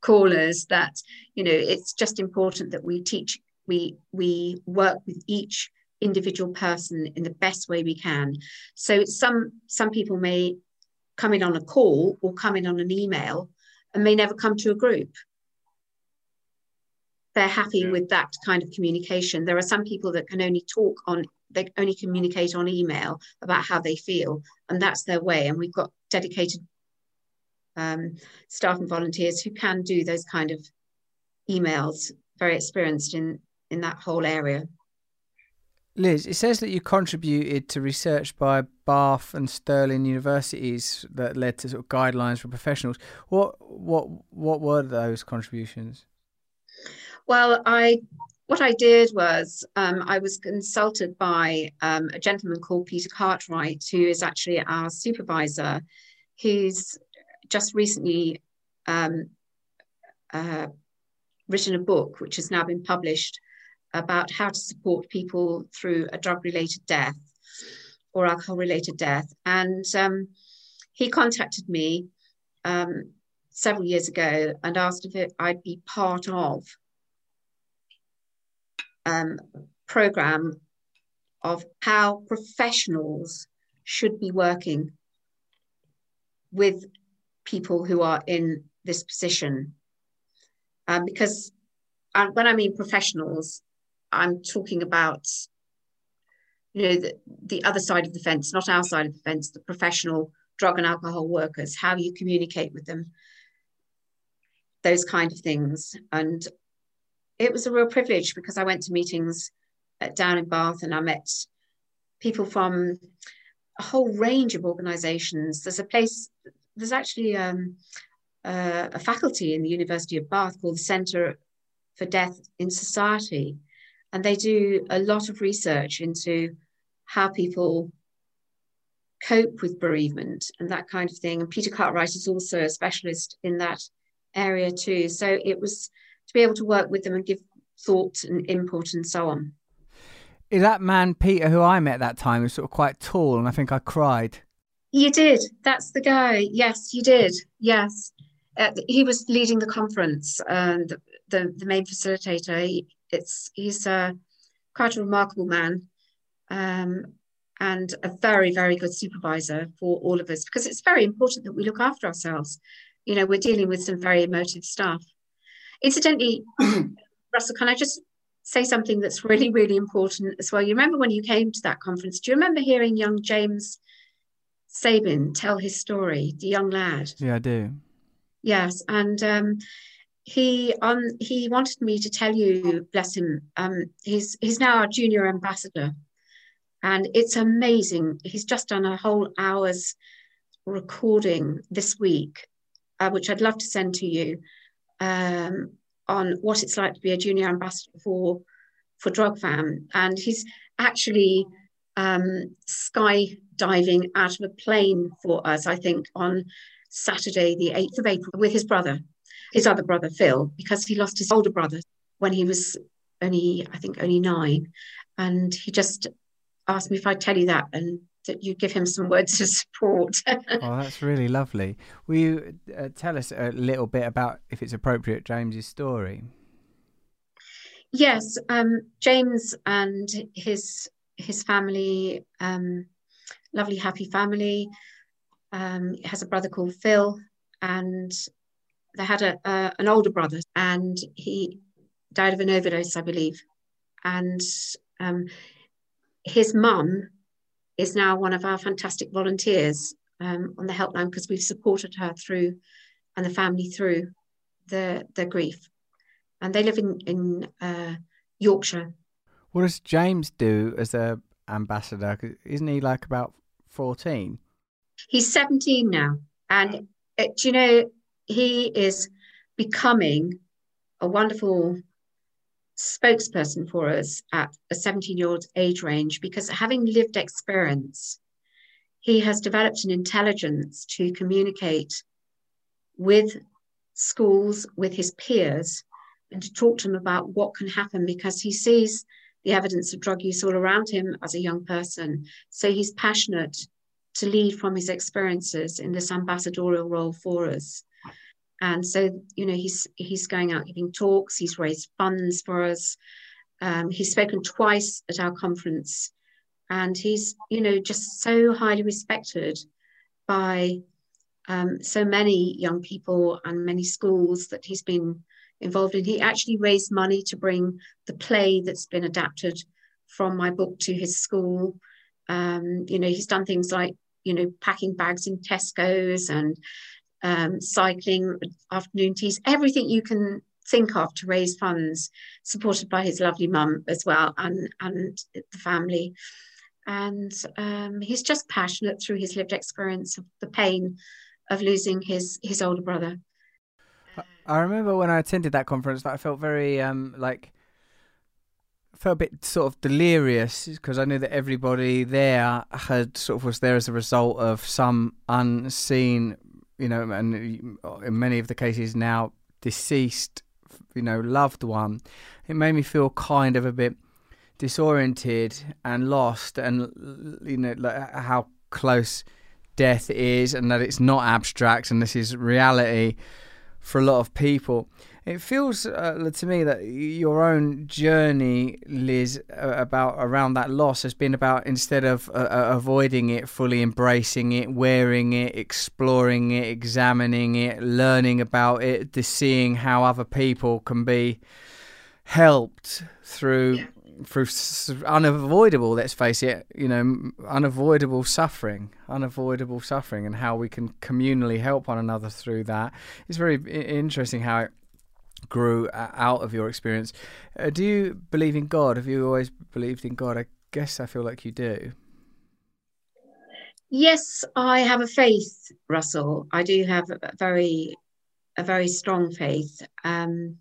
callers that, you know, it's just important that we teach, we, we work with each individual person in the best way we can. So some some people may come in on a call or come in on an email and may never come to a group. They're happy yeah. with that kind of communication. There are some people that can only talk on, they only communicate on email about how they feel, and that's their way. And we've got dedicated um, staff and volunteers who can do those kind of emails, very experienced in in that whole area. Liz, it says that you contributed to research by Bath and Stirling universities that led to sort of guidelines for professionals. What what what were those contributions? Well, I what I did was um, I was consulted by um, a gentleman called Peter Cartwright, who is actually our supervisor, who's just recently um, uh, written a book, which has now been published, about how to support people through a drug-related death or alcohol-related death. And um, he contacted me um, several years ago and asked if it, I'd be part of um, a program of how professionals should be working with people who are in this position. Um, because uh, when I mean professionals, I'm talking about, you know, the, the other side of the fence, not our side of the fence, the professional drug and alcohol workers, how you communicate with them, those kind of things. And it was a real privilege because I went to meetings at, down in Bath, and I met people from a whole range of organisations. There's a place, there's actually um, uh, a faculty in the University of Bath called the Centre for Death in Society. And they do a lot of research into how people cope with bereavement and that kind of thing. And Peter Cartwright is also a specialist in that area too. So it was to be able to work with them and give thought and input and so on. Is that man, Peter, who I met that time, was sort of quite tall, and I think I cried. You did. That's the guy. Yes, you did. Yes. Uh, he was leading the conference, and um, the, the, the main facilitator. He, It's he's uh, quite a remarkable man, um, and a very, very good supervisor for all of us, because it's very important that we look after ourselves. You know, we're dealing with some very emotive stuff. Incidentally, Russell, can I just say something that's really, really important as well? You remember when you came to that conference, do you remember hearing young James Sabin tell his story, the young lad? Yeah, I do. Yes, and... Um, He um he wanted me to tell you, bless him, um he's he's now our junior ambassador, and it's amazing. He's just done a whole hour's recording this week, uh, which I'd love to send to you, um, on what it's like to be a junior ambassador for for Drug Fam. And he's actually um skydiving out of a plane for us, I think, on Saturday, the eighth of April, with his brother. His other brother, Phil, because he lost his older brother when he was only, I think, only nine. And he just asked me if I'd tell you that, and that you give him some words of support. Oh, that's really lovely. Will you uh, tell us a little bit about, if it's appropriate, James's story? Yes. Um, James and his his family, um, lovely, happy family. Um, has a brother called Phil, and they had a, uh, an older brother, and he died of an overdose, I believe. And um, his mum is now one of our fantastic volunteers um, on the helpline, because we've supported her through, and the family through the, the grief. And they live in, in uh, Yorkshire. What does James do as an ambassador? Isn't he like about fourteen? He's seventeen now. And it, do you know... he is becoming a wonderful spokesperson for us at a seventeen-year-old age range, because having lived experience, he has developed an intelligence to communicate with schools, with his peers, and to talk to them about what can happen, because he sees the evidence of drug use all around him as a young person. So he's passionate to lead from his experiences in this ambassadorial role for us. And so, you know, he's he's going out giving talks. He's raised funds for us. Um, he's spoken twice at our conference, and he's, you know, just so highly respected by um, so many young people and many schools that he's been involved in. He actually raised money to bring the play that's been adapted from my book to his school. Um, you know, he's done things like, you know, packing bags in Tesco's, and Um, cycling, afternoon teas, everything you can think of to raise funds, supported by his lovely mum as well, and, and the family. And um, he's just passionate through his lived experience of the pain of losing his, his older brother. I remember when I attended that conference that I felt very um, like felt a bit sort of delirious because I knew that everybody there had sort of was there as a result of some unseen, you know, and in many of the cases now deceased, you know, loved one. It made me feel kind of a bit disoriented and lost, and you know, like how close death is, and that it's not abstract, and this is reality for a lot of people. It feels uh, to me that your own journey, Liz, about around that loss has been about, instead of uh, avoiding it, fully embracing it, wearing it, exploring it, examining it, learning about it, to seeing how other people can be helped through yeah. through unavoidable, let's face it, you know, unavoidable suffering, unavoidable suffering, and how we can communally help one another through that. It's very interesting how it grew out of your experience. Uh, do you believe in God? Have you always believed in God? I guess I feel like you do. Yes, I have a faith, Russell. I do have a very, a very strong faith. Um,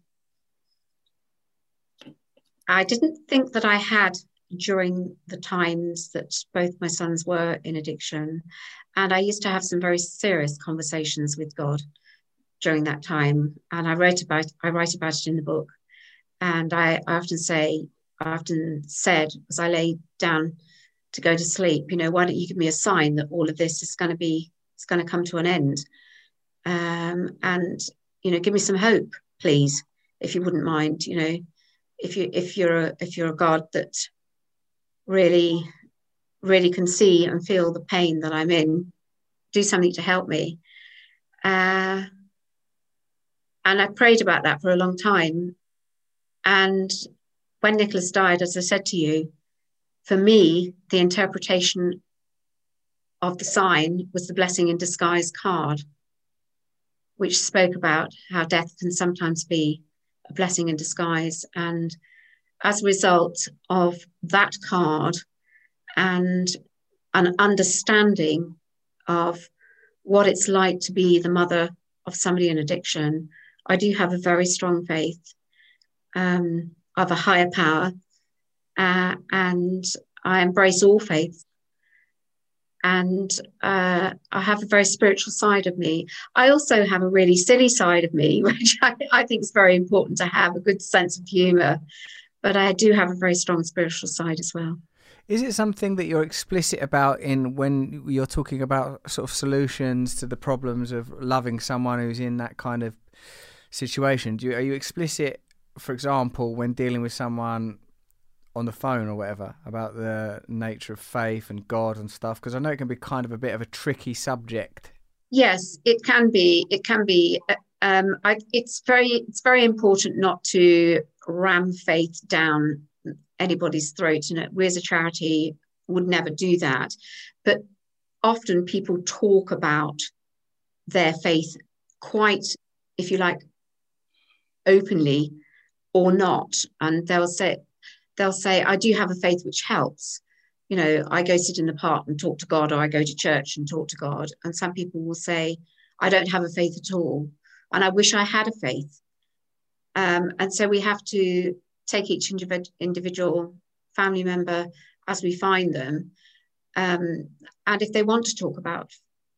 I didn't think that I had during the times that both my sons were in addiction. And I used to have some very serious conversations with God during that time, and I wrote about I write about it in the book. And I, I often say I often said as I lay down to go to sleep, you know, why don't you give me a sign that all of this is going to be it's going to come to an end, um, and you know, give me some hope, please, if you wouldn't mind, you know, if you if you're a, if you're a God that really really can see and feel the pain that I'm in, do something to help me. Uh, And I prayed about that for a long time. And when Nicholas died, as I said to you, for me, the interpretation of the sign was the blessing in disguise card, which spoke about how death can sometimes be a blessing in disguise. And as a result of that card and an understanding of what it's like to be the mother of somebody in addiction, I do have a very strong faith um, of a higher power, uh, and I embrace all faiths. And uh, I have a very spiritual side of me. I also have a really silly side of me, which I, I think is very important to have a good sense of humour. But I do have a very strong spiritual side as well. Is it something that you're explicit about in when you're talking about sort of solutions to the problems of loving someone who's in that kind of situation? Do you, are you explicit, for example, when dealing with someone on the phone or whatever, about the nature of faith and God and stuff? Because I know it can be kind of a bit of a tricky subject. Yes, it can be. It can be. Um, I, it's very, it's very important not to ram faith down anybody's throat, and we as a charity would never do that. But often people talk about their faith quite, if you like, openly or not, and they'll say, they'll say, I do have a faith which helps. You know, I go sit in the park and talk to God, or I go to church and talk to God. And some people will say, I don't have a faith at all, and I wish I had a faith. Um, and so we have to take each individual family member as we find them. Um, and if they want to talk about,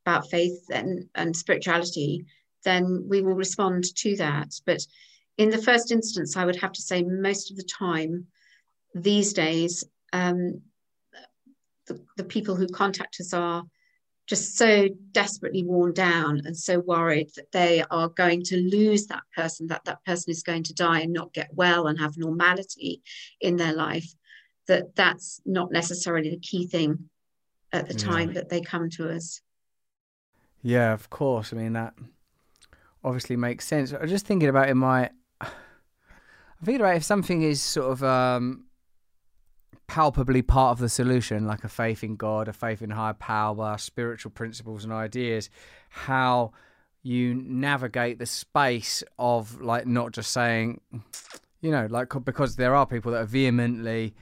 about faith and, and spirituality, then we will respond to that. But in the first instance, I would have to say most of the time these days, um, the, the people who contact us are just so desperately worn down and so worried that they are going to lose that person, that that person is going to die and not get well and have normality in their life, that that's not necessarily the key thing at the time mm. that they come to us. Yeah, of course. I mean, that obviously makes sense. I was just thinking about in my... I'm thinking about if something is sort of... Um, palpably part of the solution, like a faith in God, a faith in higher power, spiritual principles and ideas, how you navigate the space of like not just saying, you know, like, because there are people that are vehemently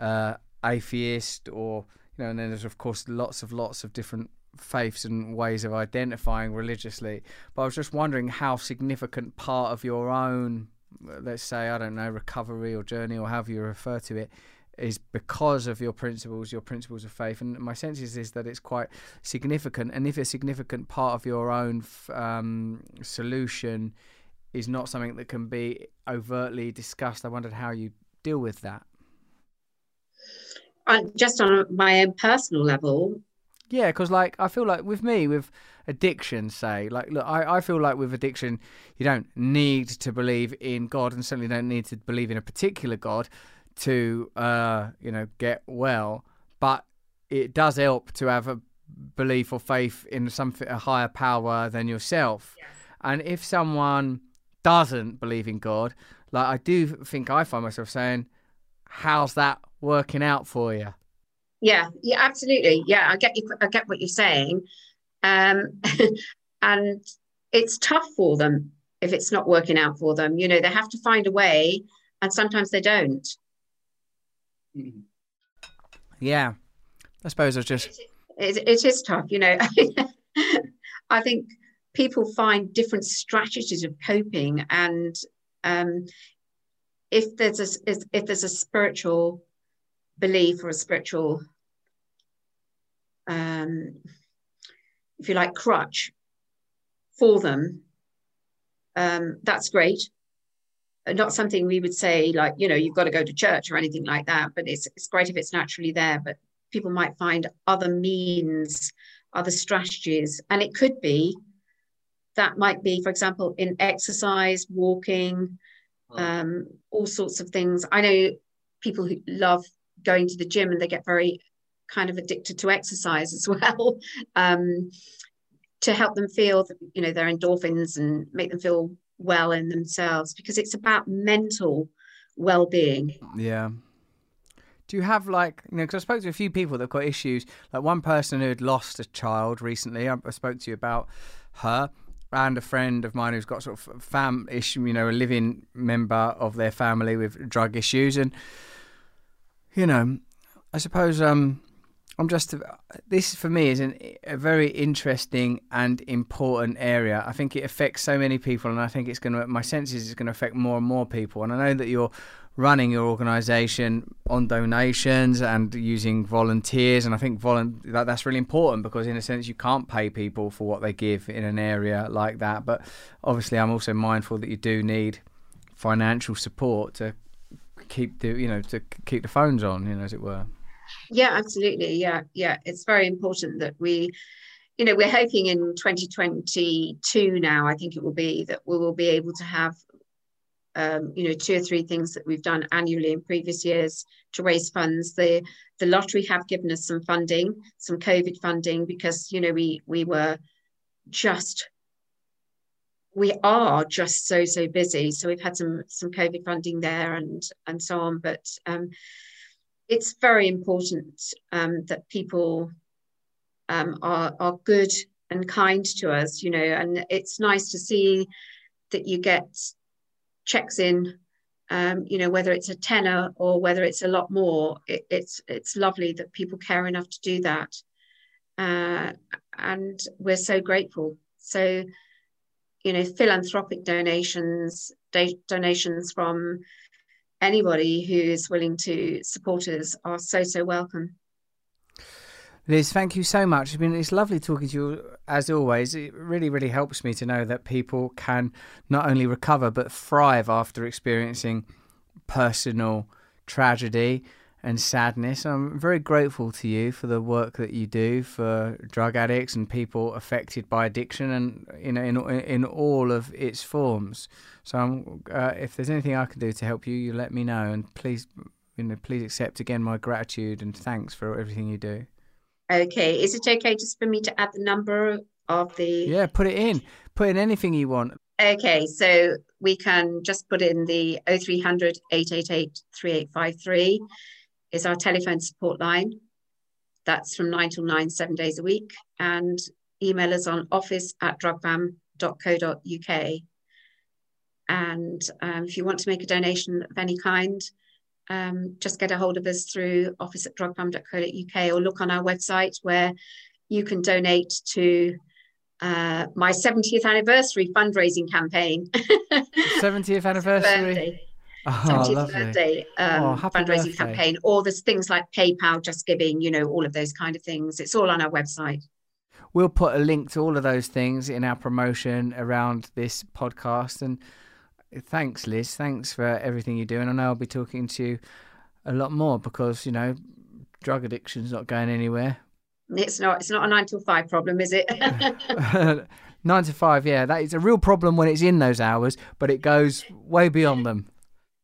uh, atheist, or, you know, and then there's of course lots of lots of different faiths and ways of identifying religiously. But I was just wondering how significant part of your own let's say, I don't know, recovery or journey or however you refer to it, is because of your principles, your principles of faith. And my sense is, is that it's quite significant. And if a significant part of your own f um, solution is not something that can be overtly discussed, I wondered how you deal with that. Uh, just on my own personal level. Yeah, because like I feel like with me, with addiction, say, like look, I, I feel like with addiction, you don't need to believe in God, and certainly don't need to believe in a particular God to uh, you know, get well. But it does help to have a belief or faith in something, a higher power than yourself. Yeah. And if someone doesn't believe in God, like I do think I find myself saying, "How's that working out for you?" Yeah, yeah, absolutely. Yeah, I get you. I get what you're saying, um, and it's tough for them if it's not working out for them. You know, they have to find a way, and sometimes they don't. Yeah, I suppose it's just it, it, it is tough. You know, I think people find different strategies of coping, and um, if there's a if there's a spiritual belief or a spiritual, um, if you like, crutch for them, um, that's great. Not something we would say like, you know, you've got to go to church or anything like that, but it's, it's great if it's naturally there. But people might find other means, other strategies, and it could be that might be, for example, in exercise, walking, um, all sorts of things. I know people who love going to the gym, and they get very kind of addicted to exercise as well, um, to help them feel, you know, their endorphins and make them feel well in themselves, because it's about mental well-being. Yeah. Do you have like, you know, because I spoke to a few people that have got issues, like one person who had lost a child recently, I, I spoke to you about her, and a friend of mine who's got sort of fam issue, you know, a living member of their family with drug issues. And you know, I suppose um, I'm just, this for me is an, a very interesting and important area. I think it affects so many people, and I think it's going to, my sense is it's going to affect more and more people. And I know that you're running your organisation on donations and using volunteers. And I think volu- that, that's really important, because in a sense you can't pay people for what they give in an area like that. But obviously I'm also mindful that you do need financial support to keep the, you know, to keep the phones on, you know, as it were. Yeah, absolutely. Yeah, yeah, it's very important that we, you know, we're hoping in twenty twenty-two now, I think it will be, that we will be able to have um you know, two or three things that we've done annually in previous years to raise funds. The the lottery have given us some funding, some COVID funding, because you know, we we were just we are just so, so busy. So we've had some, some COVID funding there and, and so on. But um, it's very important um, that people um, are, are good and kind to us, you know, and it's nice to see that you get checks in, um, you know, whether it's a tenner or whether it's a lot more. It, it's, it's lovely that people care enough to do that. Uh, and we're so grateful. So, you know, philanthropic donations, donations from anybody who is willing to support us are so, so welcome. Liz, thank you so much. I mean, it's lovely talking to you, as always. It really, really helps me to know that people can not only recover but thrive after experiencing personal tragedy and sadness. I'm very grateful to you for the work that you do for drug addicts and people affected by addiction, and you know, in in all of its forms. So, I'm, uh, if there's anything I can do to help you, you let me know, and please, you know, please accept again my gratitude and thanks for everything you do. Okay, is it okay just for me to add the number of the? Yeah, put it in. Put in anything you want. Okay, so we can just put in the oh three hundred, eight eight eight, three eight five three. Is our telephone support line. That's from nine till nine, seven days a week. And email us on office at drug fam dot co dot U K. And um, if you want to make a donation of any kind, um, just get a hold of us through office at drug fam dot co dot U K, or look on our website where you can donate to uh, my seventieth anniversary fundraising campaign. seventieth anniversary. Oh, seventieth birthday um, oh, fundraising birthday. campaign. Or there's things like PayPal, Just Giving, you know, all of those kind of things. It's all on our website. We'll put a link to all of those things in our promotion around this podcast. And thanks, Liz. Thanks for everything you do. And I know I'll be talking to you a lot more because, you know, drug addiction's not going anywhere. It's not. It's not a nine till five problem, is it? Nine to five, yeah. That is a real problem when it's in those hours, but it goes way beyond them.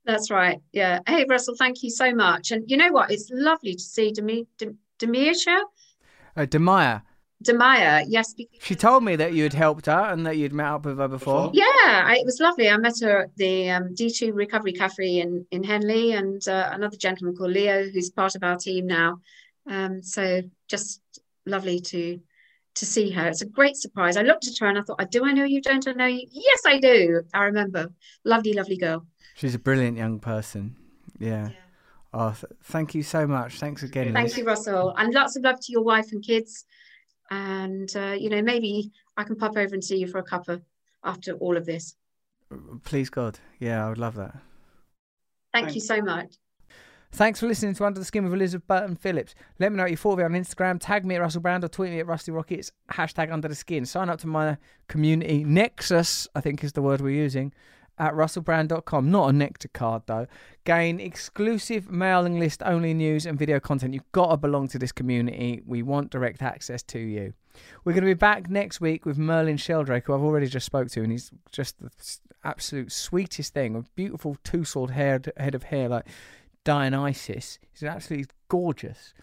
That's right. Yeah. Hey, Russell, thank you so much. And you know what? It's lovely to see Demi, Dem, Demisha. Uh, Demaya. Demaya, yes. Because... she told me that you had helped her and that you'd met up with her before. Yeah, I, it was lovely. I met her at the um, D two Recovery Cafe in, in Henley, and uh, another gentleman called Leo, who's part of our team now. Um, so just lovely to to see her. It's a great surprise. I looked at her and I thought, do I know you? Don't I know you? Yes, I do. I remember. Lovely, lovely girl. She's a brilliant young person. Yeah. yeah. Oh, th- thank you so much. Thanks again. Thank Liz. you, Russell. And lots of love to your wife and kids. And, uh, you know, maybe I can pop over and see you for a cuppa after all of this. Please, God. Yeah, I would love that. Thank Thanks. you so much. Thanks for listening to Under the Skin with Elizabeth Burton-Phillips. Let me know what you thought of it on Instagram. Tag me at Russell Brand or tweet me at Rusty Rockets. Hashtag Under the Skin. Sign up to my community. Nexus, I think is the word we're using, at russell brand dot com. Not a nectar card, though. Gain exclusive mailing list only news and video content. You've got to belong to this community. We want direct access to you. We're going to be back next week with Merlin Sheldrake, who I've already just spoke to, and he's just the absolute sweetest thing. A beautiful two-sword head, head of hair, like... Dionysus. It's absolutely gorgeous.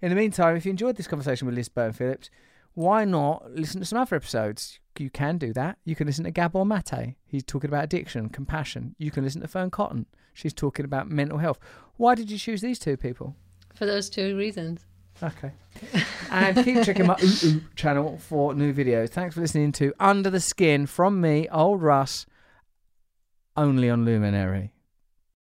In the meantime, if you enjoyed this conversation with Liz Burton-Phillips, why not listen to some other episodes? You can do that. You can listen to Gabor Mate. He's talking about addiction, compassion. You can listen to Fern Cotton. She's talking about mental health. Why did you choose these two people? For those two reasons. Okay. And keep checking my ooh, ooh channel for new videos. Thanks for listening to Under the Skin from me, old Russ, only on Luminary.